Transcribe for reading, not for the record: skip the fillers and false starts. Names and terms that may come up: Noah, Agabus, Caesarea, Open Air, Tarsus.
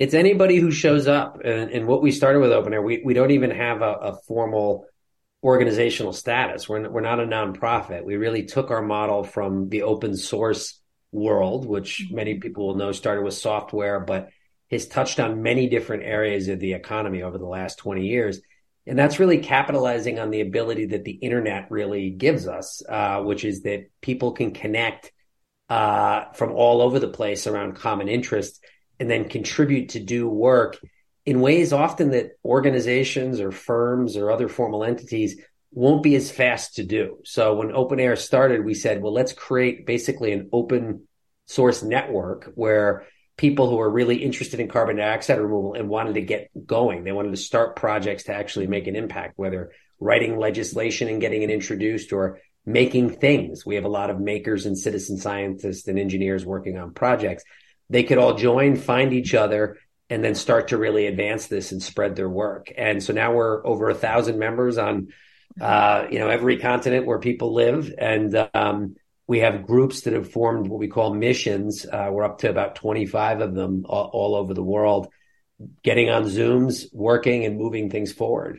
It's anybody who shows up. And what we started with Open Air, we don't even have a formal organizational status. We're not a nonprofit. We really took our model from the open source world, which many people will know started with software, but has touched on many different areas of the economy over the last 20 years. And that's really capitalizing on the ability that the internet really gives us, which is that people can connect from all over the place around common interests, and then contribute to do work in ways often that organizations or firms or other formal entities won't be as fast to do. So when Open Air started, we said, well, let's create basically an open source network where people who are really interested in carbon dioxide removal and wanted to get going, they wanted to start projects to actually make an impact, whether writing legislation and getting it introduced or making things. We have a lot of makers and citizen scientists and engineers working on projects. They could all join, find each other, and then start to really advance this and spread their work. And so now we're over 1,000 members on, every continent where people live. And we have groups that have formed what we call missions. We're up to about 25 of them all over the world, getting on Zooms, working and moving things forward.